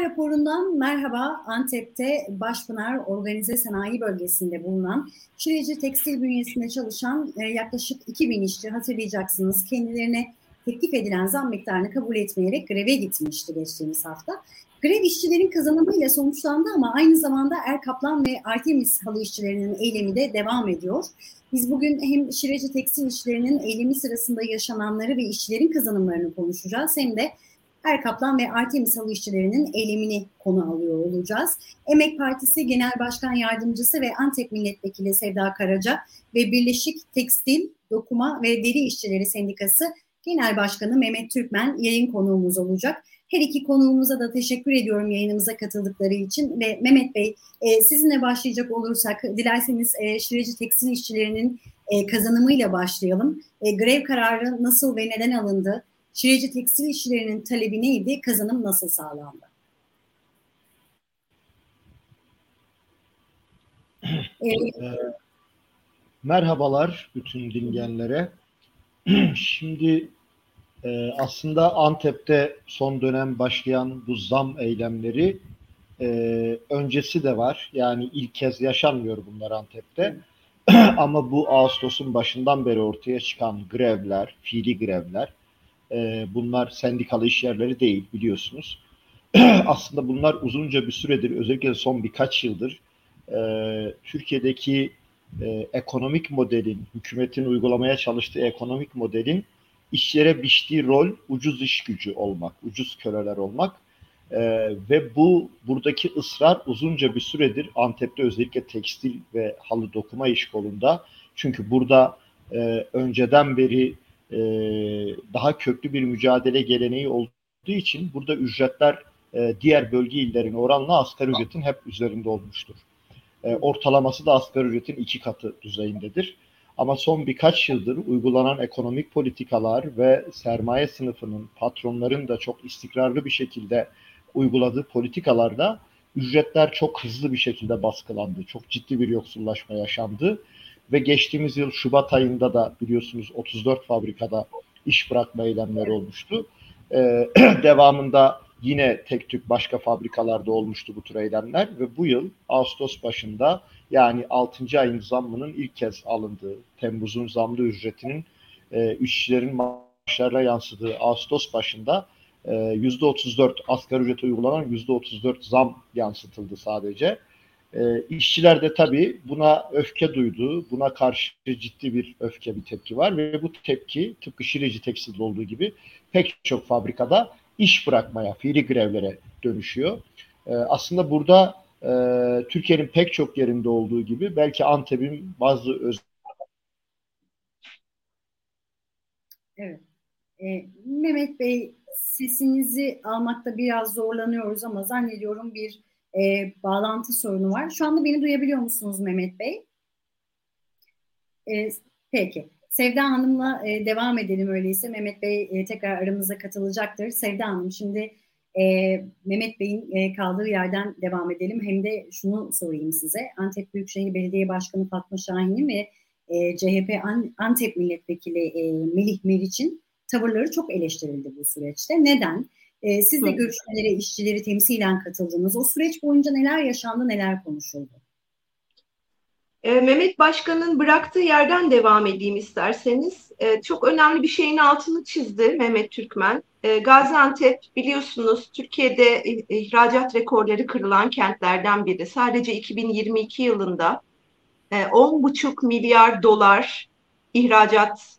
Hal raporundan merhaba. Antep'te Başpınar Organize Sanayi Bölgesi'nde bulunan Şireci Tekstil bünyesinde çalışan yaklaşık 2000 işçi, hatırlayacaksınız, kendilerine teklif edilen zam miktarını kabul etmeyerek greve gitmişti geçtiğimiz hafta. Grev işçilerin kazanımıyla sonuçlandı ama aynı zamanda Erkaplan ve Artemis halı işçilerinin eylemi de devam ediyor. Biz bugün hem Şireci Tekstil işçilerinin eylemi sırasında yaşananları ve işçilerin kazanımlarını konuşacağız, hem de Erkaplan ve Artemis halı işçilerinin eylemini konu alıyor olacağız. Emek Partisi Genel Başkan Yardımcısı ve Antep Milletvekili Sevda Karaca ve Birleşik Tekstil, Dokuma ve Deri İşçileri Sendikası Genel Başkanı Mehmet Türkmen yayın konuğumuz olacak. Her iki konuğumuza da teşekkür ediyorum yayınımıza katıldıkları için. Ve Mehmet Bey, sizinle başlayacak olursak, dilerseniz Şireci Tekstil işçilerinin kazanımıyla başlayalım. Grev kararı nasıl ve neden alındı? Şireci Tekstil işçilerinin talebi neydi? Kazanım nasıl sağlandı? Merhabalar bütün dinleyenlere. Şimdi aslında Antep'te son dönem başlayan bu zam eylemleri öncesi de var. Yani ilk kez yaşanmıyor bunlar Antep'te. Ama bu Ağustos'un başından beri ortaya çıkan grevler, fiili grevler, bunlar sendikalı iş yerleri değil, biliyorsunuz. Aslında bunlar uzunca bir süredir, özellikle son birkaç yıldır Türkiye'deki ekonomik modelin, hükümetin uygulamaya çalıştığı ekonomik modelin işlere biçtiği rol ucuz iş gücü olmak, ucuz köleler olmak ve buradaki ısrar uzunca bir süredir Antep'te, özellikle tekstil ve halı dokuma iş kolunda. Çünkü burada önceden beri daha köklü bir mücadele geleneği olduğu için burada ücretler diğer bölge illerine oranla asgari ücretin hep üzerinde olmuştur. Ortalaması da asgari ücretin 2 katı düzeyindedir. Ama son birkaç yıldır uygulanan ekonomik politikalar ve sermaye sınıfının, patronların da çok istikrarlı bir şekilde uyguladığı politikalarda ücretler çok hızlı bir şekilde baskılandı. Çok ciddi bir yoksullaşma yaşandı. Ve geçtiğimiz yıl Şubat ayında da biliyorsunuz 34 fabrikada iş bırakma eylemleri olmuştu. Devamında yine tek tük başka fabrikalarda olmuştu bu tür eylemler. Ve bu yıl Ağustos başında, yani 6. ayın zammının ilk kez alındığı, Temmuz'un zamlı ücretinin işçilerin maaşlarına yansıdığı Ağustos başında %34 asgari ücrete uygulanan %34 zam yansıtıldı sadece. İşçiler de tabii buna öfke duydu. Buna karşı ciddi bir öfke, bir tepki var ve bu tepki tıpkı Şireci Tekstil'de olduğu gibi pek çok fabrikada iş bırakmaya, fiili grevlere dönüşüyor. Aslında burada Türkiye'nin pek çok yerinde olduğu gibi belki Antep'in bazı Evet. Mehmet Bey, sesinizi almakta biraz zorlanıyoruz ama zannediyorum bir bağlantı sorunu var. Şu anda beni duyabiliyor musunuz Mehmet Bey? Peki. Sevda Hanım'la devam edelim öyleyse. Mehmet Bey tekrar aramıza katılacaktır. Sevda Hanım, şimdi Mehmet Bey'in kaldığı yerden devam edelim. Hem de şunu sorayım size. Antep Büyükşehir Belediye Başkanı Fatma Şahin'in ve CHP Antep Milletvekili Melih Meriç'in tavırları çok eleştirildi bu süreçte. Neden? Siz de görüşmelere işçileri temsilen katıldınız. O süreç boyunca neler yaşandı, neler konuşuldu? Mehmet Başkan'ın bıraktığı yerden devam edeyim isterseniz. Çok önemli bir şeyin altını çizdi Mehmet Türkmen. Gaziantep, biliyorsunuz, Türkiye'de ihracat rekorları kırılan kentlerden biri. Sadece 2022 yılında 10,5 milyar dolar ihracat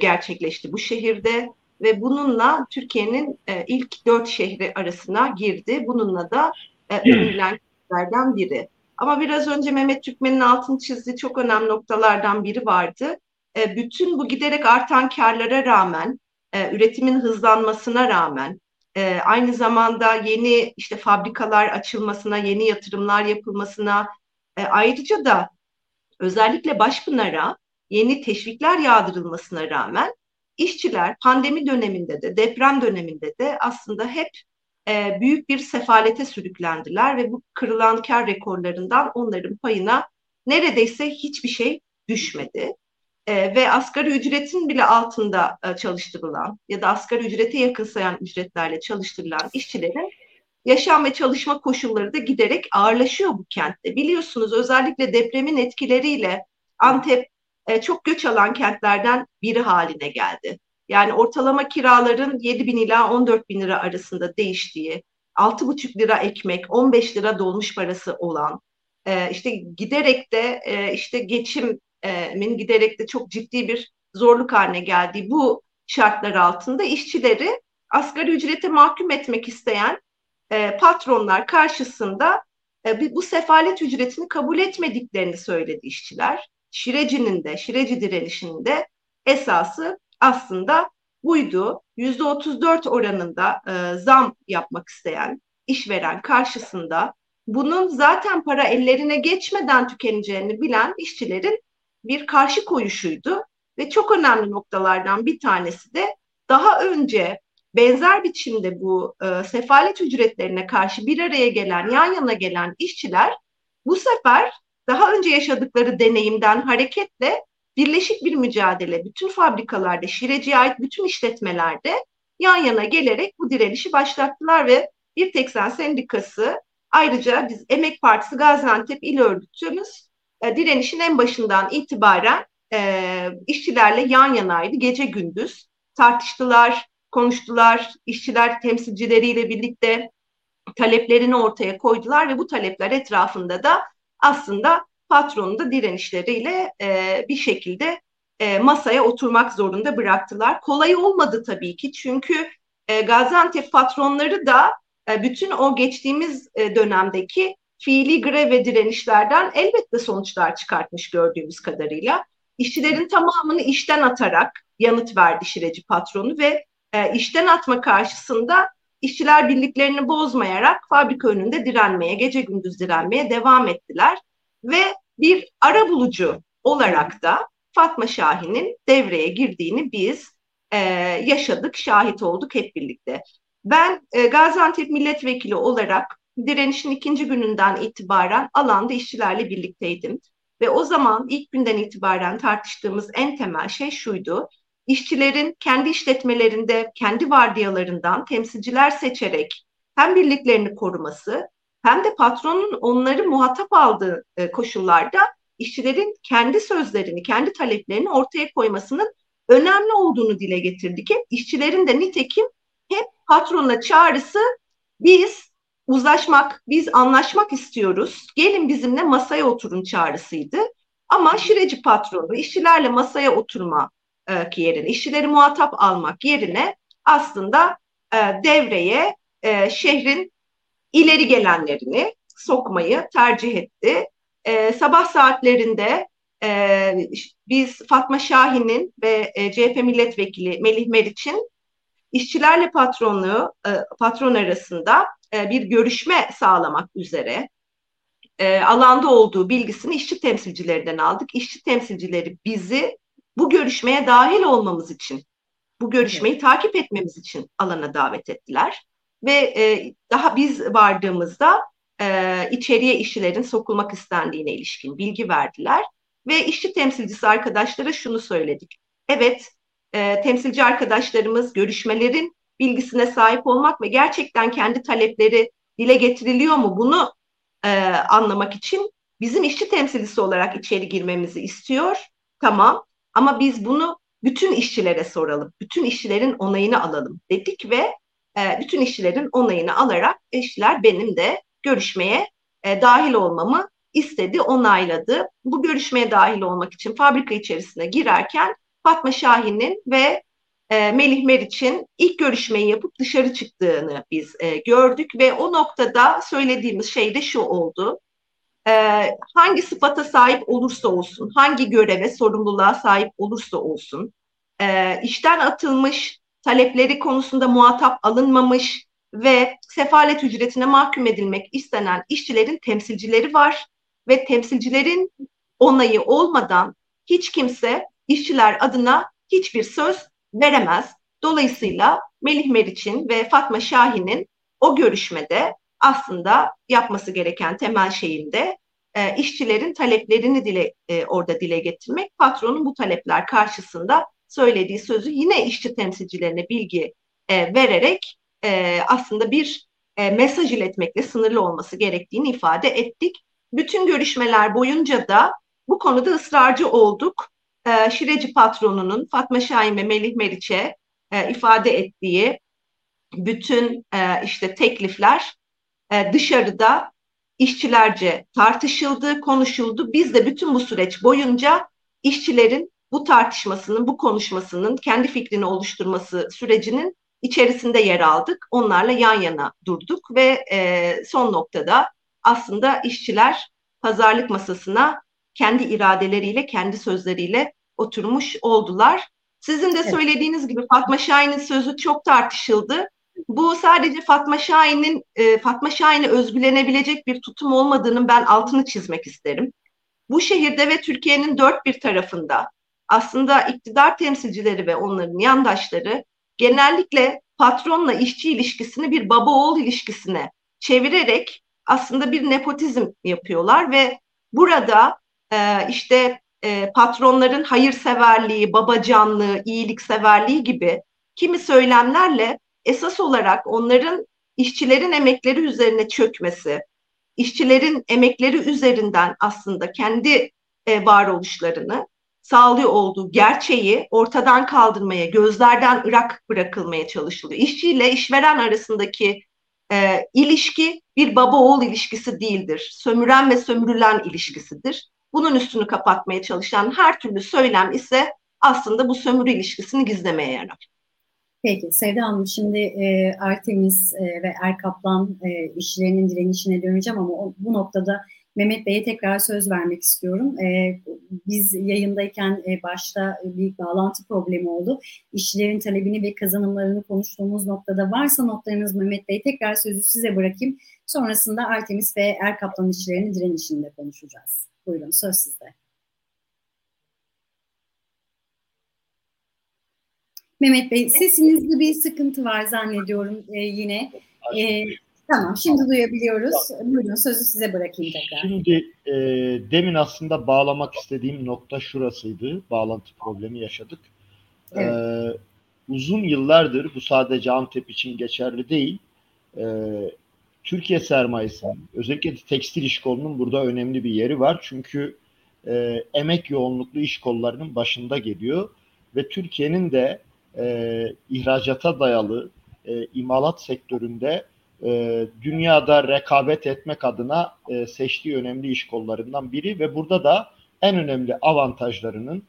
gerçekleşti bu şehirde. Ve bununla Türkiye'nin ilk 4 şehri arasına girdi. Bununla da ünlülen kişilerden biri. Ama biraz önce Mehmet Türkmen'in altını çizdiği çok önemli noktalardan biri vardı. Bütün bu giderek artan karlara rağmen, üretimin hızlanmasına rağmen, aynı zamanda yeni fabrikalar açılmasına, yeni yatırımlar yapılmasına, ayrıca da özellikle Başpınar'a yeni teşvikler yağdırılmasına rağmen, İşçiler pandemi döneminde de, deprem döneminde de aslında hep büyük bir sefalete sürüklendiler ve bu kırılan kar rekorlarından onların payına neredeyse hiçbir şey düşmedi. Ve asgari ücretin bile altında çalıştırılan ya da asgari ücrete yakın sayan ücretlerle çalıştırılan işçilerin yaşam ve çalışma koşulları da giderek ağırlaşıyor bu kentte. Biliyorsunuz özellikle depremin etkileriyle Antep çok göç alan kentlerden biri haline geldi. Yani ortalama kiraların 7.000 ila 14.000 lira arasında değiştiği, 6,5 lira ekmek, 15 lira dolmuş parası olan, işte giderek de işte geçimin giderek de çok ciddi bir zorluk haline geldiği bu şartlar altında işçileri asgari ücrete mahkum etmek isteyen patronlar karşısında bu sefalet ücretini kabul etmediklerini söyledi işçiler. Şireci'nin de, Şireci direnişinin de esası aslında buydu. %34 oranında zam yapmak isteyen işveren karşısında bunun zaten para ellerine geçmeden tükeneceğini bilen işçilerin bir karşı koyuşuydu. Ve çok önemli noktalardan bir tanesi de daha önce benzer biçimde bu sefalet ücretlerine karşı bir araya gelen, yan yana gelen işçiler bu sefer daha önce yaşadıkları deneyimden hareketle birleşik bir mücadele, bütün fabrikalarda, Şireci'ye ait bütün işletmelerde yan yana gelerek bu direnişi başlattılar ve BİRTEK-SEN Sendikası, ayrıca biz Emek Partisi Gaziantep İl Örgütümüz direnişin en başından itibaren işçilerle yan yanaydı, gece gündüz tartıştılar, konuştular, işçiler temsilcileriyle birlikte taleplerini ortaya koydular ve bu talepler etrafında da aslında patronun da direnişleriyle bir şekilde masaya oturmak zorunda bıraktılar. Kolay olmadı tabii ki, çünkü Gaziantep patronları da bütün o geçtiğimiz dönemdeki fiili grev ve direnişlerden elbette sonuçlar çıkartmış gördüğümüz kadarıyla. İşçilerin tamamını işten atarak yanıt verdi Şireci patronu ve işten atma karşısında işçiler birliklerini bozmayarak fabrika önünde direnmeye, gece gündüz direnmeye devam ettiler. Ve bir arabulucu olarak da Fatma Şahin'in devreye girdiğini biz yaşadık, şahit olduk hep birlikte. Ben Gaziantep milletvekili olarak direnişin ikinci gününden itibaren alanda işçilerle birlikteydim. Ve o zaman ilk günden itibaren tartıştığımız en temel şey şuydu. İşçilerin kendi işletmelerinde, kendi vardiyalarından temsilciler seçerek hem birliklerini koruması hem de patronun onları muhatap aldığı koşullarda işçilerin kendi sözlerini, kendi taleplerini ortaya koymasının önemli olduğunu dile getirdik. İşçilerin de nitekim hep patronla çağrısı, biz uzlaşmak, biz anlaşmak istiyoruz, gelin bizimle masaya oturun çağrısıydı. Ama Şireci patronu işçilerle masaya oturma yerine, işçileri muhatap almak yerine aslında devreye şehrin ileri gelenlerini sokmayı tercih etti. Sabah saatlerinde biz Fatma Şahin'in ve CHP milletvekili Melih Meriç'in işçilerle patron arasında bir görüşme sağlamak üzere alanda olduğu bilgisini işçi temsilcilerinden aldık. İşçi temsilcileri bizi bu görüşmeye dahil olmamız için, bu görüşmeyi takip etmemiz için alana davet ettiler. Ve daha biz vardığımızda içeriye işçilerin sokulmak istendiğine ilişkin bilgi verdiler. Ve işçi temsilcisi arkadaşlara şunu söyledik. Evet, temsilci arkadaşlarımız görüşmelerin bilgisine sahip olmak ve gerçekten kendi talepleri dile getiriliyor mu bunu anlamak için bizim işçi temsilcisi olarak içeri girmemizi istiyor. Tamam, ama biz bunu bütün işçilere soralım, bütün işçilerin onayını alalım dedik ve bütün işçilerin onayını alarak işçiler benim de görüşmeye dahil olmamı istedi, onayladı. Bu görüşmeye dahil olmak için fabrika içerisine girerken Fatma Şahin'in ve Melih Meriç'in ilk görüşmeyi yapıp dışarı çıktığını biz gördük ve o noktada söylediğimiz şey de şu oldu. Hangi sıfata sahip olursa olsun, hangi göreve, sorumluluğa sahip olursa olsun, işten atılmış, talepleri konusunda muhatap alınmamış ve sefalet ücretine mahkum edilmek istenen işçilerin temsilcileri var ve temsilcilerin onayı olmadan hiç kimse işçiler adına hiçbir söz veremez. Dolayısıyla Melih Meriç'in ve Fatma Şahin'in o görüşmede aslında yapması gereken temel şeyin de işçilerin taleplerini orada dile getirmek, patronun bu talepler karşısında söylediği sözü yine işçi temsilcilerine bilgi vererek aslında bir mesaj iletmekle sınırlı olması gerektiğini ifade ettik. Bütün görüşmeler boyunca da bu konuda ısrarcı olduk. Şireci patronunun Fatma Şahin ve Melih Meriç'e ifade ettiği bütün teklifler dışarıda işçilerce tartışıldı, konuşuldu. Biz de bütün bu süreç boyunca işçilerin bu tartışmasının, bu konuşmasının, kendi fikrini oluşturması sürecinin içerisinde yer aldık. Onlarla yan yana durduk ve son noktada aslında işçiler pazarlık masasına kendi iradeleriyle, kendi sözleriyle oturmuş oldular. Sizin de söylediğiniz gibi Fatma Şahin'in sözü çok tartışıldı. Bu sadece Fatma Şahin'e özgülenebilecek bir tutum olmadığının ben altını çizmek isterim. Bu şehirde ve Türkiye'nin dört bir tarafında aslında iktidar temsilcileri ve onların yandaşları genellikle patronla işçi ilişkisini bir baba-oğul ilişkisine çevirerek aslında bir nepotizm yapıyorlar ve burada patronların hayırseverliği, babacanlığı, iyilikseverliği gibi kimi söylemlerle esas olarak onların işçilerin emekleri üzerine çökmesi, işçilerin emekleri üzerinden aslında kendi varoluşlarını sağlıyor olduğu gerçeği ortadan kaldırmaya, gözlerden ırak bırakılmaya çalışılıyor. İşçi ile işveren arasındaki ilişki bir baba-oğul ilişkisi değildir. Sömüren ve sömürülen ilişkisidir. Bunun üstünü kapatmaya çalışan her türlü söylem ise aslında bu sömürü ilişkisini gizlemeye yarar. Peki Sevda Hanım, şimdi Artemis ve Erkaplan işçilerinin direnişine döneceğim ama bu noktada Mehmet Bey'e tekrar söz vermek istiyorum. Biz yayındayken başta bir bağlantı problemi oldu. İşçilerin talebini ve kazanımlarını konuştuğumuz noktada varsa notlarınız Mehmet Bey, tekrar sözü size bırakayım. Sonrasında Artemis ve Erkaplan işçilerinin direnişinde konuşacağız. Buyurun, söz sizde. Mehmet Bey, sesinizde bir sıkıntı var zannediyorum yine. Tamam, şimdi duyabiliyoruz. Buyurun, sözü size bırakayım tekrar. Şimdi demin aslında bağlamak istediğim nokta şurasıydı. Bağlantı problemi yaşadık. Evet. Uzun yıllardır, bu sadece Antep için geçerli değil, Türkiye sermayesinin, özellikle tekstil iş kolunun burada önemli bir yeri var. Çünkü emek yoğunluklu iş kollarının başında geliyor ve Türkiye'nin de ihracata dayalı imalat sektöründe dünyada rekabet etmek adına seçtiği önemli iş kollarından biri ve burada da en önemli avantajlarının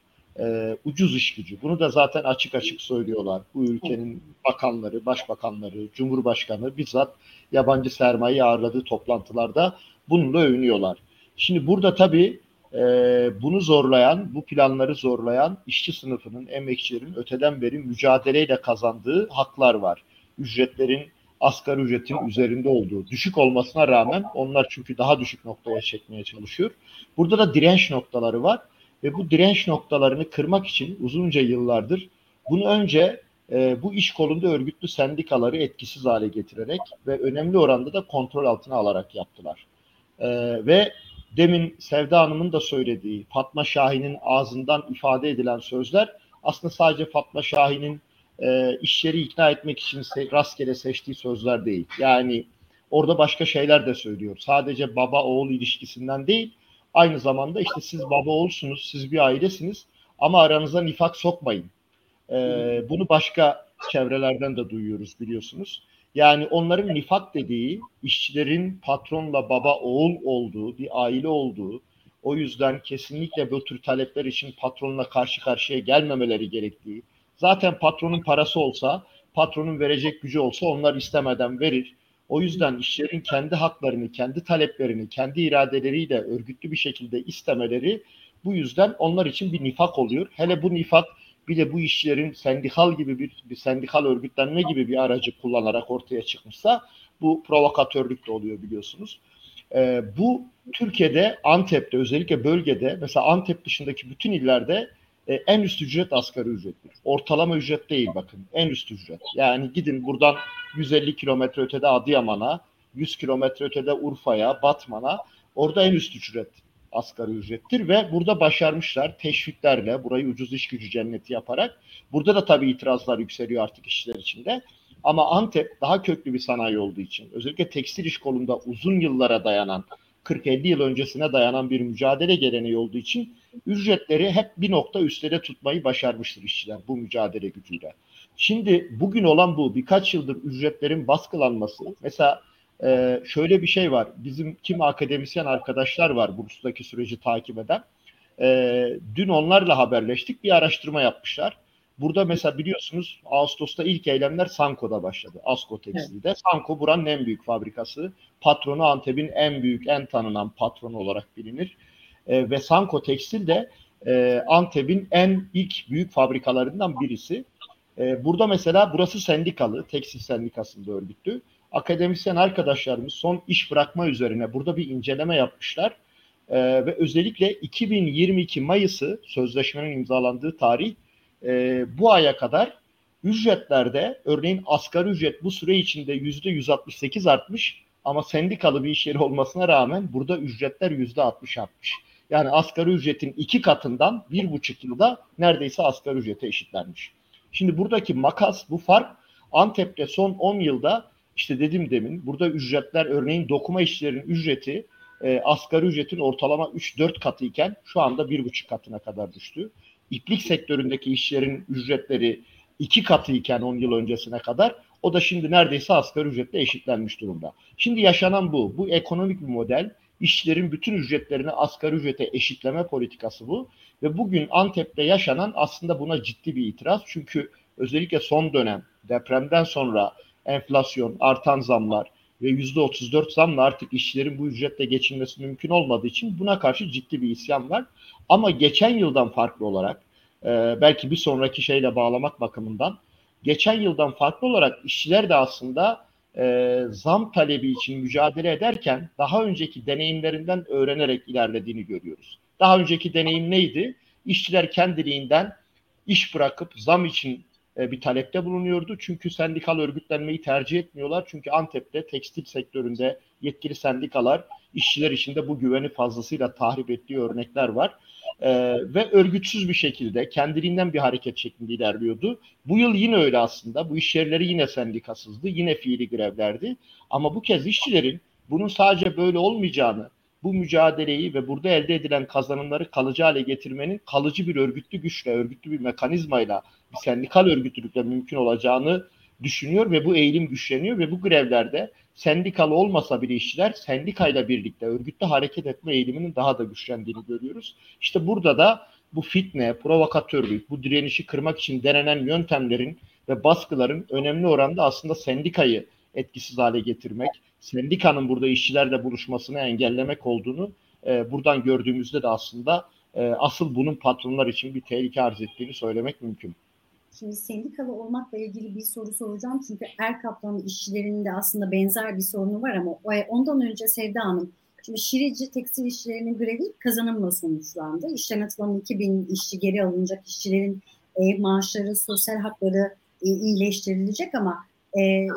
ucuz iş gücü. Bunu da zaten açık açık söylüyorlar. Bu ülkenin bakanları, başbakanları, cumhurbaşkanı bizzat yabancı sermayeyi ağırladığı toplantılarda bununla övünüyorlar. Şimdi burada tabii bunu zorlayan, bu planları zorlayan işçi sınıfının, emekçilerin öteden beri mücadeleyle kazandığı haklar var. Ücretlerin, asgari ücretin üzerinde olduğu, düşük olmasına rağmen onlar çünkü daha düşük noktaya çekmeye çalışıyor. Burada da direnç noktaları var ve bu direnç noktalarını kırmak için uzunca yıllardır bunu önce bu iş kolunda örgütlü sendikaları etkisiz hale getirerek ve önemli oranda da kontrol altına alarak yaptılar. Ve demin Sevda Hanım'ın da söylediği, Fatma Şahin'in ağzından ifade edilen sözler aslında sadece Fatma Şahin'in işçileri ikna etmek için rastgele seçtiği sözler değil. Yani orada başka şeyler de söylüyor. Sadece baba-oğul ilişkisinden değil, aynı zamanda işte siz baba-oğulsunuz, siz bir ailesiniz ama aranıza nifak sokmayın. Bunu başka çevrelerden de duyuyoruz biliyorsunuz. Yani onların nifak dediği, işçilerin patronla baba-oğul olduğu, bir aile olduğu, o yüzden kesinlikle bu tür talepler için patronla karşı karşıya gelmemeleri gerektiği, zaten patronun parası olsa, patronun verecek gücü olsa onlar istemeden verir. O yüzden işçilerin kendi haklarını, kendi taleplerini, kendi iradeleriyle örgütlü bir şekilde istemeleri bu yüzden onlar için bir nifak oluyor. Hele bu nifak bir de bu işçilerin sendikal gibi bir sendikal örgütlenme gibi bir aracı kullanarak ortaya çıkmışsa bu provokatörlük de oluyor biliyorsunuz. Bu Türkiye'de, Antep'te, özellikle bölgede, mesela Antep dışındaki bütün illerde en üst ücret asgari ücrettir. Ortalama ücret değil bakın. En üst ücret. Yani gidin buradan 150 kilometre ötede Adıyaman'a, 100 kilometre ötede Urfa'ya, Batman'a. Orada en üst ücret asgari ücrettir ve burada başarmışlar teşviklerle, burayı ucuz iş gücü cenneti yaparak. Burada da tabii itirazlar yükseliyor artık işçiler içinde. Ama Antep daha köklü bir sanayi olduğu için, özellikle tekstil iş kolunda uzun yıllara dayanan, 40-50 yıl öncesine dayanan bir mücadele geleneği olduğu için ücretleri hep bir nokta üstlere tutmayı başarmıştır işçiler bu mücadele gücüyle. Şimdi bugün olan bu birkaç yıldır ücretlerin baskılanması, mesela şöyle bir şey var, bizim kimi akademisyen arkadaşlar var Bursa'daki süreci takip eden, dün onlarla haberleştik, bir araştırma yapmışlar. Burada mesela biliyorsunuz Ağustos'ta ilk eylemler Sanko'da başladı. Asko Tekstil'de. Evet. Sanko buranın en büyük fabrikası. Patronu Antep'in en büyük, en tanınan patronu olarak bilinir. Ve Sanko Tekstil de Antep'in en ilk büyük fabrikalarından birisi. Burada mesela burası sendikalı, tekstil sendikasında örgütlü. Akademisyen arkadaşlarımız son iş bırakma üzerine burada bir inceleme yapmışlar. Ve özellikle 2022 Mayıs'ı, sözleşmenin imzalandığı tarih, bu aya kadar ücretlerde örneğin asgari ücret bu süre içinde %168 artmış ama sendikalı bir iş yeri olmasına rağmen burada ücretler %60 artmış. Yani asgari ücretin 2 katından 1,5 yılda neredeyse asgari ücrete eşitlenmiş. Şimdi buradaki makas, bu fark Antep'te son 10 yılda işte dedim demin, burada ücretler örneğin dokuma işçilerin ücreti asgari ücretin ortalama 3-4 katı iken şu anda 1,5 katına kadar düştü. İplik sektöründeki işçilerin ücretleri 2 katı iken 10 yıl öncesine kadar, o da şimdi neredeyse asgari ücretle eşitlenmiş durumda. Şimdi yaşanan bu. Bu ekonomik bir model. İşçilerin bütün ücretlerini asgari ücrete eşitleme politikası bu. Ve bugün Antep'te yaşanan aslında buna ciddi bir itiraz. Çünkü özellikle son dönem depremden sonra enflasyon, artan zamlar ve %34 zamla artık işçilerin bu ücretle geçinmesi mümkün olmadığı için buna karşı ciddi bir isyan var. Ama geçen yıldan farklı olarak, belki bir sonraki şeyle bağlamak bakımından, geçen yıldan farklı olarak işçiler de aslında zam talebi için mücadele ederken daha önceki deneyimlerinden öğrenerek ilerlediğini görüyoruz. Daha önceki deneyim neydi? İşçiler kendiliğinden iş bırakıp zam için bir talepte bulunuyordu. Çünkü sendikal örgütlenmeyi tercih etmiyorlar. Çünkü Antep'te tekstil sektöründe yetkili sendikalar işçiler içinde bu güveni fazlasıyla tahrip ettiği örnekler var. Ve örgütsüz bir şekilde kendiliğinden bir hareket şeklinde ilerliyordu. Bu yıl yine öyle aslında. Bu iş yerleri yine sendikasızdı. Yine fiili grevlerdi. Ama bu kez işçilerin bunun sadece böyle olmayacağını, bu mücadeleyi ve burada elde edilen kazanımları kalıcı hale getirmenin kalıcı bir örgütlü güçle, örgütlü bir mekanizmayla, bir sendikal örgütlülükle mümkün olacağını düşünüyor ve bu eğilim güçleniyor ve bu grevlerde sendikalı olmasa bile işçiler sendikayla birlikte örgütlü hareket etme eğiliminin daha da güçlendiğini görüyoruz. İşte burada da bu fitne, provokatörlük, bu direnişi kırmak için denenen yöntemlerin ve baskıların önemli oranda aslında sendikayı etkisiz hale getirmek, sendikanın burada işçilerle buluşmasını engellemek olduğunu buradan gördüğümüzde de aslında asıl bunun patronlar için bir tehlike arz ettiğini söylemek mümkün. Şimdi sendikalı olmakla ilgili bir soru soracağım. Çünkü Erkaplan işçilerinin de aslında benzer bir sorunu var ama ondan önce Sevda Hanım, şimdi Şireci Tekstil işçilerinin grevi kazanımla sonuçlandı. İşten atılan 2000 işçi geri alınacak, işçilerin maaşları, sosyal hakları iyileştirilecek ama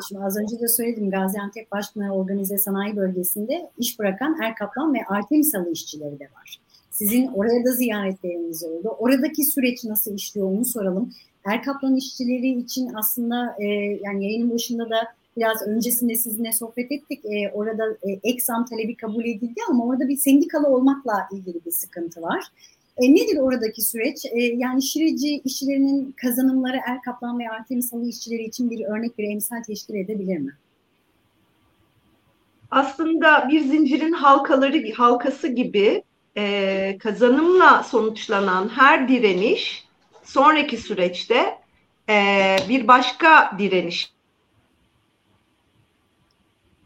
şimdi az önce de söyledim, Gaziantep Başpınar Organize Sanayi Bölgesi'nde iş bırakan Erkaplan ve Artemis'li işçileri de var. Sizin oraya da ziyaretleriniz oldu. Oradaki süreç nasıl işliyor onu soralım. Erkaplan işçileri için aslında yani yayının başında da biraz öncesinde sizinle sohbet ettik. Orada ek zam talebi kabul edildi ama orada bir sendikalı olmakla ilgili bir sıkıntı var. Nedir oradaki süreç? Yani Şireci işçilerinin kazanımları Erkaplan ve Artemis'li işçileri için bir örnek, bir emsal teşkil edebilir mi? Aslında bir zincirin halkası gibi kazanımla sonuçlanan her direniş sonraki süreçte bir başka direniş.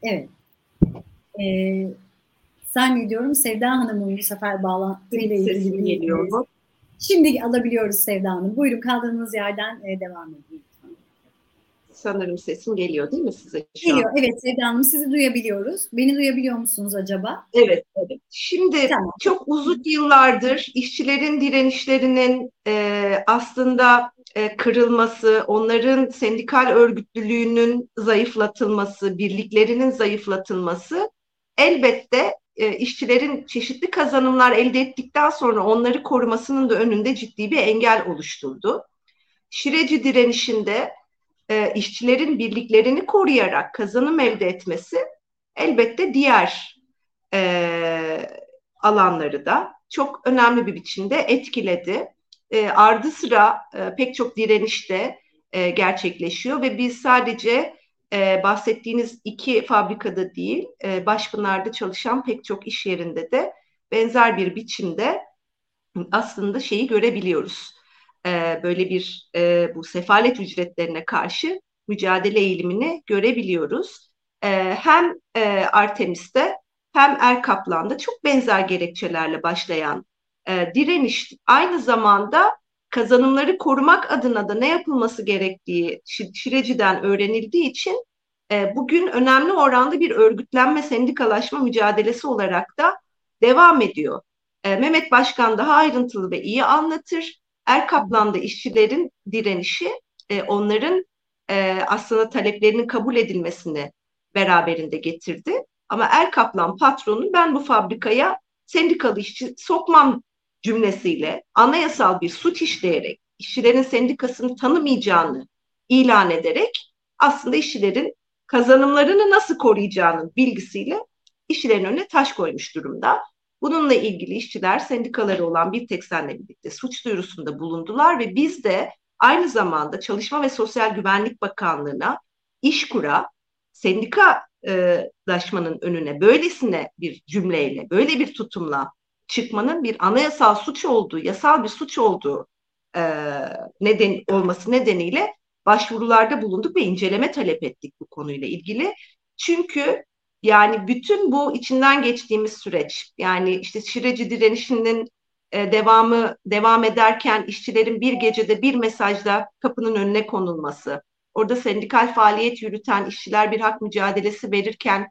Evet. Zannediyorum Sevda Hanım'ın bu sefer bağlantıyla ilgili geliyor bu. Şimdi alabiliyoruz Sevda Hanım. Buyurun, kaldığınız yerden devam edin. Sanırım sesim geliyor değil mi size? Geliyor. Evet Sevda Hanım, sizi duyabiliyoruz. Beni duyabiliyor musunuz acaba? Evet. Evet. Şimdi tamam. Çok uzun yıllardır işçilerin direnişlerinin aslında kırılması, onların sendikal örgütlülüğünün zayıflatılması, birliklerinin zayıflatılması elbette işçilerin çeşitli kazanımlar elde ettikten sonra onları korumasının da önünde ciddi bir engel oluşturdu. Şireci direnişinde işçilerin birliklerini koruyarak kazanım elde etmesi elbette diğer alanları da çok önemli bir biçimde etkiledi. Ardı sıra pek çok direnişte gerçekleşiyor ve biz sadece bahsettiğiniz iki fabrikada değil, Başpınar'da çalışan pek çok iş yerinde de benzer bir biçimde aslında şeyi görebiliyoruz. Böyle bir bu sefalet ücretlerine karşı mücadele eğilimini görebiliyoruz. Hem Artemis'te hem Erkaplan'da çok benzer gerekçelerle başlayan direniş aynı zamanda kazanımları korumak adına da ne yapılması gerektiği Şireci'den öğrenildiği için bugün önemli oranda bir örgütlenme, sendikalaşma mücadelesi olarak da devam ediyor. Mehmet Başkan daha ayrıntılı ve iyi anlatır. Erkaplan'da işçilerin direnişi onların aslında taleplerinin kabul edilmesini beraberinde getirdi. Ama Erkaplan patronu ben bu fabrikaya sendikalı işçi sokmam cümlesiyle anayasal bir suç işleyerek işçilerin sendikasını tanımayacağını ilan ederek aslında işçilerin kazanımlarını nasıl koruyacağının bilgisiyle işçilerin önüne taş koymuş durumda. Bununla ilgili işçiler sendikaları olan BİRTEK-SEN'le birlikte suç duyurusunda bulundular ve biz de aynı zamanda Çalışma ve Sosyal Güvenlik Bakanlığı'na, İşkur'a, sendikalaşmanın önüne böylesine bir cümleyle, böyle bir tutumla çıkmanın bir anayasal suç olduğu, yasal bir suç olduğu olması nedeniyle başvurularda bulunduk ve inceleme talep ettik bu konuyla ilgili. Çünkü yani bütün bu içinden geçtiğimiz süreç, yani işte Şireci direnişinin devamı devam ederken işçilerin bir gecede bir mesajla kapının önüne konulması, orada sendikal faaliyet yürüten işçiler bir hak mücadelesi verirken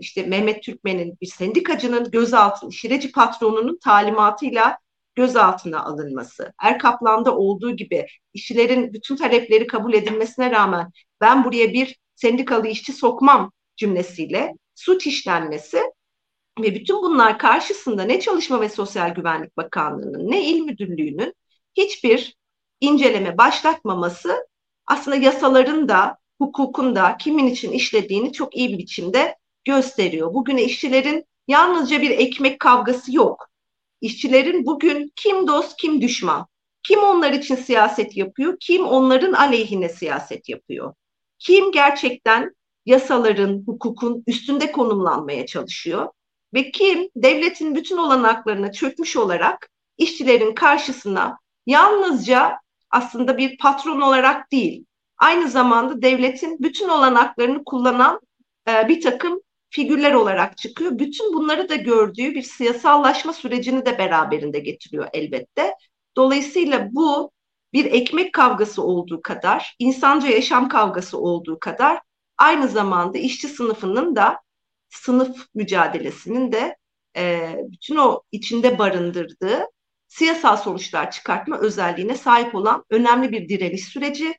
işte Mehmet Türkmen'in, bir sendikacının gözaltına, Şireci patronunun talimatıyla gözaltına alınması, Erkaplan'da olduğu gibi işçilerin bütün talepleri kabul edilmesine rağmen ben buraya bir sendikalı işçi sokmam cümlesiyle suç işlenmesi ve bütün bunlar karşısında ne Çalışma ve Sosyal Güvenlik Bakanlığı'nın ne İl Müdürlüğü'nün hiçbir inceleme başlatmaması aslında yasaların da hukukun da kimin için işlediğini çok iyi bir biçimde gösteriyor. Bugün işçilerin yalnızca bir ekmek kavgası yok. İşçilerin bugün kim dost kim düşman, kim onlar için siyaset yapıyor, kim onların aleyhine siyaset yapıyor, kim gerçekten yasaların, hukukun üstünde konumlanmaya çalışıyor ve kim devletin bütün olanaklarına çökmüş olarak işçilerin karşısına yalnızca aslında bir patron olarak değil, aynı zamanda devletin bütün olanaklarını kullanan bir takım figürler olarak çıkıyor. Bütün bunları da gördüğü bir siyasallaşma sürecini de beraberinde getiriyor elbette. Dolayısıyla bu bir ekmek kavgası olduğu kadar, insanca yaşam kavgası olduğu kadar aynı zamanda işçi sınıfının da sınıf mücadelesinin de bütün o içinde barındırdığı siyasal sonuçlar çıkartma özelliğine sahip olan önemli bir direniş süreci.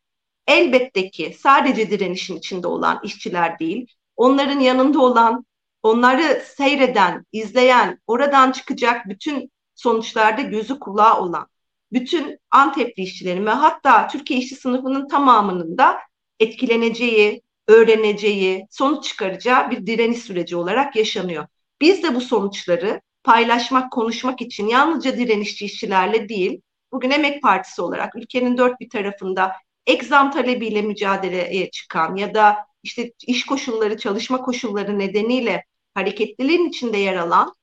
Elbette ki sadece direnişin içinde olan işçiler değil, onların yanında olan, onları seyreden, izleyen, oradan çıkacak bütün sonuçlarda gözü kulağı olan, bütün Antepli işçilerin ve hatta Türkiye işçi sınıfının tamamının da etkileneceği, öğreneceği, sonuç çıkaracağı bir direniş süreci olarak yaşanıyor. Biz de bu sonuçları paylaşmak, konuşmak için yalnızca direnişçi işçilerle değil, bugün Emek Partisi olarak ülkenin dört bir tarafında egzam talebiyle mücadeleye çıkan ya da işte iş koşulları, çalışma koşulları nedeniyle hareketliliğin içinde yer alan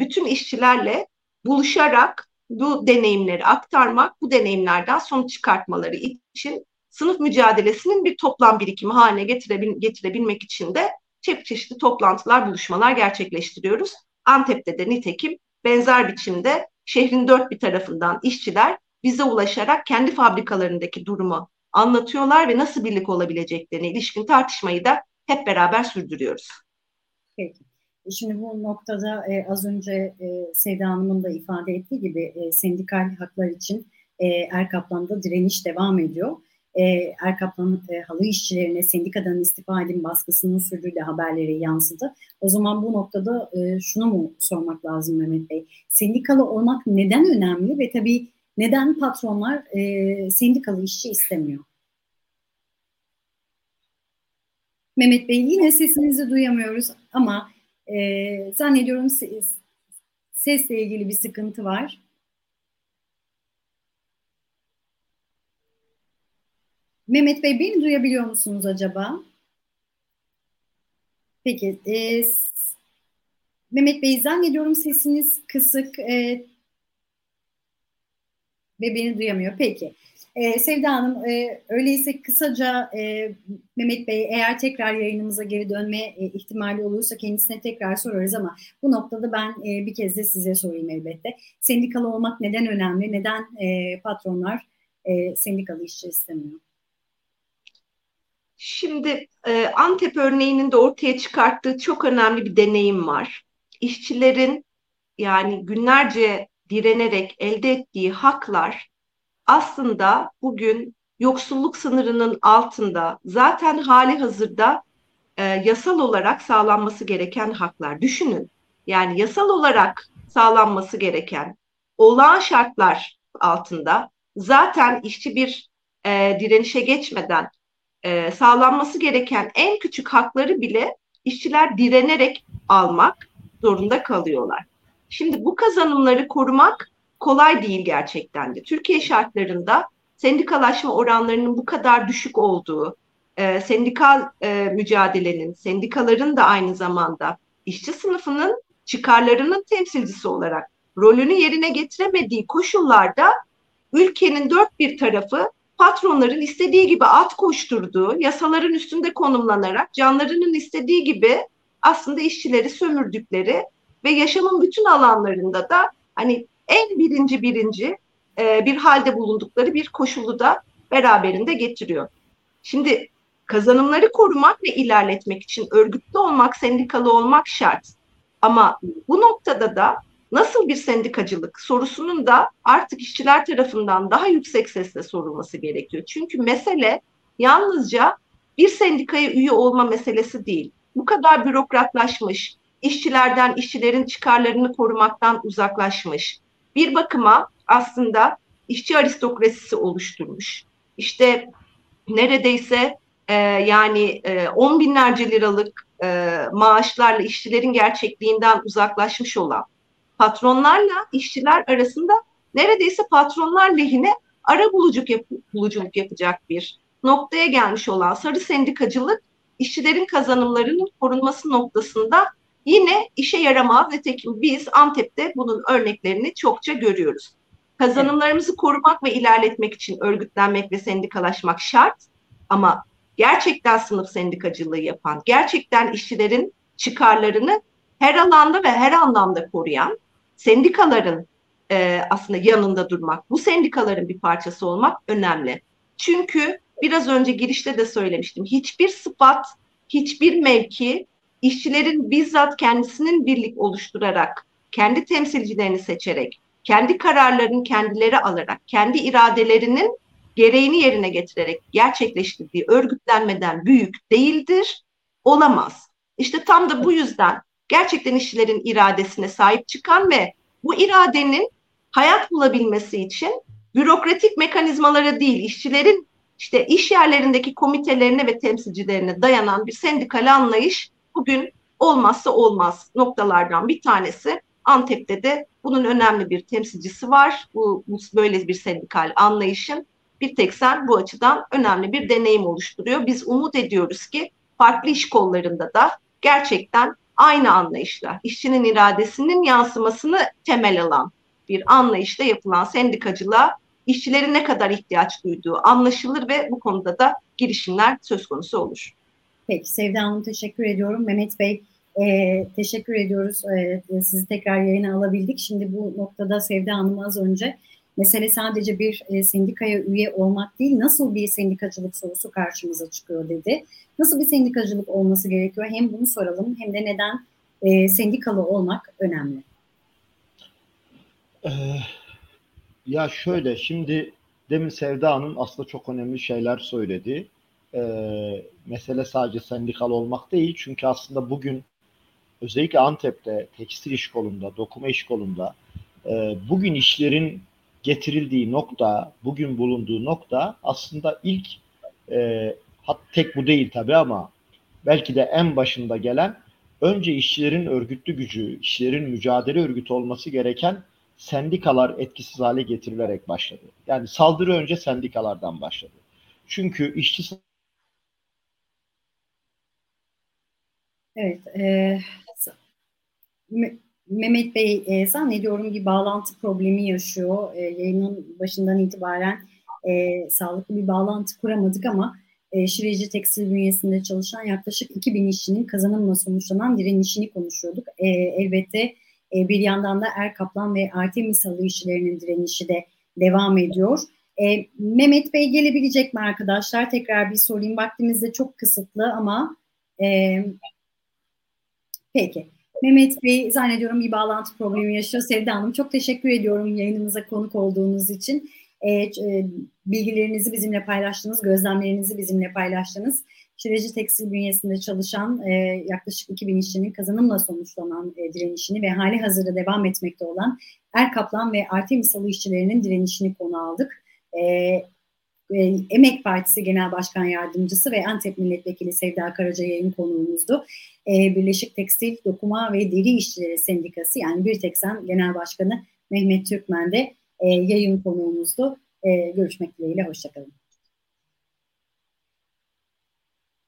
bütün işçilerle buluşarak bu deneyimleri aktarmak, bu deneyimlerden sonuç çıkartmaları için sınıf mücadelesinin bir toplam birikimi haline getirebilmek için de çeşitli toplantılar, buluşmalar gerçekleştiriyoruz. Antep'te de nitekim benzer biçimde şehrin dört bir tarafından işçiler bize ulaşarak kendi fabrikalarındaki durumu anlatıyorlar ve nasıl birlik olabileceklerine ilişkin tartışmayı da hep beraber sürdürüyoruz. Peki. Şimdi bu noktada az önce Sevda Hanım'ın da ifade ettiği gibi sendikal haklar için Erkaplan'da direniş devam ediyor. Erkaplan'ın halı işçilerine sendikadan istifa edin baskısının sürdüğü haberlere yansıdı. O zaman bu noktada şunu mu sormak lazım Mehmet Bey? Sendikalı olmak neden önemli ve tabii neden patronlar sendikalı işçi istemiyor? Mehmet Bey, yine sesinizi duyamıyoruz ama zannediyorum sesle ilgili bir sıkıntı var. Mehmet Bey, beni duyabiliyor musunuz acaba? Peki. Mehmet Bey, zannediyorum sesiniz kısık ve beni duyamıyor. Peki. Sevda Hanım, öyleyse kısaca Mehmet Bey, eğer tekrar yayınımıza geri dönme ihtimali olursa kendisine tekrar sorarız ama bu noktada ben bir kez de size sorayım elbette. Sendikalı olmak neden önemli? Neden patronlar sendikalı işçi istemiyor? Şimdi Antep örneğinin de ortaya çıkarttığı çok önemli bir deneyim var. İşçilerin yani günlerce direnerek elde ettiği haklar aslında bugün yoksulluk sınırının altında, zaten hali hazırda yasal olarak sağlanması gereken haklar. Düşünün, yani yasal olarak sağlanması gereken olağan şartlar altında zaten işçi bir direnişe geçmeden sağlanması gereken en küçük hakları bile işçiler direnerek almak zorunda kalıyorlar. Şimdi bu kazanımları korumak kolay değil gerçekten de. Türkiye şartlarında sendikalaşma oranlarının bu kadar düşük olduğu, sendikal mücadelenin, sendikaların da aynı zamanda işçi sınıfının çıkarlarının temsilcisi olarak rolünü yerine getiremediği koşullarda ülkenin dört bir tarafı patronların istediği gibi at koşturduğu, yasaların üstünde konumlanarak canlarının istediği gibi aslında işçileri sömürdükleri ve yaşamın bütün alanlarında da hani en birinci bir halde bulundukları bir koşulu da beraberinde getiriyor. Şimdi kazanımları korumak ve ilerletmek için örgütlü olmak, sendikalı olmak şart. Ama bu noktada da nasıl bir sendikacılık sorusunun da artık işçiler tarafından daha yüksek sesle sorulması gerekiyor. Çünkü mesele yalnızca bir sendikaya üye olma meselesi değil. Bu kadar bürokratlaşmış, işçilerden, işçilerin çıkarlarını korumaktan uzaklaşmış, bir bakıma aslında işçi aristokrasisi oluşturmuş. İşte neredeyse on binlerce liralık maaşlarla işçilerin gerçekliğinden uzaklaşmış olan, patronlarla işçiler arasında neredeyse patronlar lehine arabuluculuk yapacak bir noktaya gelmiş olan sarı sendikacılık, işçilerin kazanımlarının korunması noktasında yine işe yaramaz. Nitekim biz Antep'te bunun örneklerini çokça görüyoruz. Kazanımlarımızı korumak ve ilerletmek için örgütlenmek ve sendikalaşmak şart, ama gerçekten sınıf sendikacılığı yapan, gerçekten işçilerin çıkarlarını her alanda ve her anlamda koruyan sendikaların aslında yanında durmak, bu sendikaların bir parçası olmak önemli. Çünkü biraz önce girişte de söylemiştim, hiçbir sıfat, hiçbir mevki işçilerin bizzat kendisinin birlik oluşturarak, kendi temsilcilerini seçerek, kendi kararlarını kendileri alarak, kendi iradelerinin gereğini yerine getirerek gerçekleştirdiği örgütlenmeden büyük değildir, olamaz. İşte tam da bu yüzden gerçekten işçilerin iradesine sahip çıkan ve bu iradenin hayat bulabilmesi için bürokratik mekanizmalara değil, işçilerin işte iş yerlerindeki komitelerine ve temsilcilerine dayanan bir sendikal anlayış bugün olmazsa olmaz noktalardan bir tanesi. Antep'te de bunun önemli bir temsilcisi var. Bu böyle bir sendikal anlayışın BİRTEK-SEN bu açıdan önemli bir deneyim oluşturuyor. Biz umut ediyoruz ki farklı iş kollarında da gerçekten aynı anlayışla, işçinin iradesinin yansımasını temel alan bir anlayışla yapılan sendikacılığa işçilerin ne kadar ihtiyaç duyduğu anlaşılır ve bu konuda da girişimler söz konusu olur. Peki Sevda Hanım, teşekkür ediyorum. Mehmet Bey, teşekkür ediyoruz. Sizi tekrar yayına alabildik. Şimdi bu noktada Sevda Hanım az önce mesele sadece bir sendikaya üye olmak değil, nasıl bir sendikacılık sorusu karşımıza çıkıyor dedi. Nasıl bir sendikacılık olması gerekiyor? Hem bunu soralım hem de neden sendikalı olmak önemli? Ya şöyle, şimdi demin Sevda Hanım aslında çok önemli şeyler söyledi. Mesele sadece sendikalı olmak değil. Çünkü aslında bugün özellikle Antep'te tekstil iş kolunda, dokuma iş kolunda bugün işlerin getirildiği nokta, bugün bulunduğu nokta aslında ilk tek bu değil tabii ama belki de en başında gelen, önce işçilerin örgütlü gücü, işçilerin mücadele örgütü olması gereken sendikalar etkisiz hale getirilerek başladı. Yani saldırı önce sendikalardan başladı. Çünkü işçi... Evet, Mehmet Bey zannediyorum bir bağlantı problemi yaşıyor. Yayının başından itibaren sağlıklı bir bağlantı kuramadık ama Şireci Tekstil bünyesinde çalışan yaklaşık 2000 işçinin kazanımla sonuçlanan direnişini konuşuyorduk. Elbette bir yandan da Erkaplan ve Artemis halı işçilerinin direnişi de devam ediyor. Mehmet Bey gelebilecek mi arkadaşlar? Tekrar bir sorayım. Vaktimiz de çok kısıtlı ama peki. Mehmet Bey zannediyorum bir bağlantı problemi yaşıyor. Sevda Hanım çok teşekkür ediyorum yayınımıza konuk olduğunuz için. Bilgilerinizi bizimle paylaştınız, gözlemlerinizi bizimle paylaştınız. Şireci Tekstil bünyesinde çalışan yaklaşık 2000 işçinin kazanımla sonuçlanan direnişini ve hali hazırda devam etmekte olan Erkaplan ve Artemis halı işçilerinin direnişini konu aldık. Emek Partisi Genel Başkan Yardımcısı ve Antep Milletvekili Sevda Karaca yayın konuğumuzdu. Birleşik Tekstil, Dokuma ve Deri İşçileri Sendikası yani BİRTEK-SEN Genel Başkanı Mehmet Türkmen de yayın konuğumuzdu. Görüşmek dileğiyle, hoşçakalın.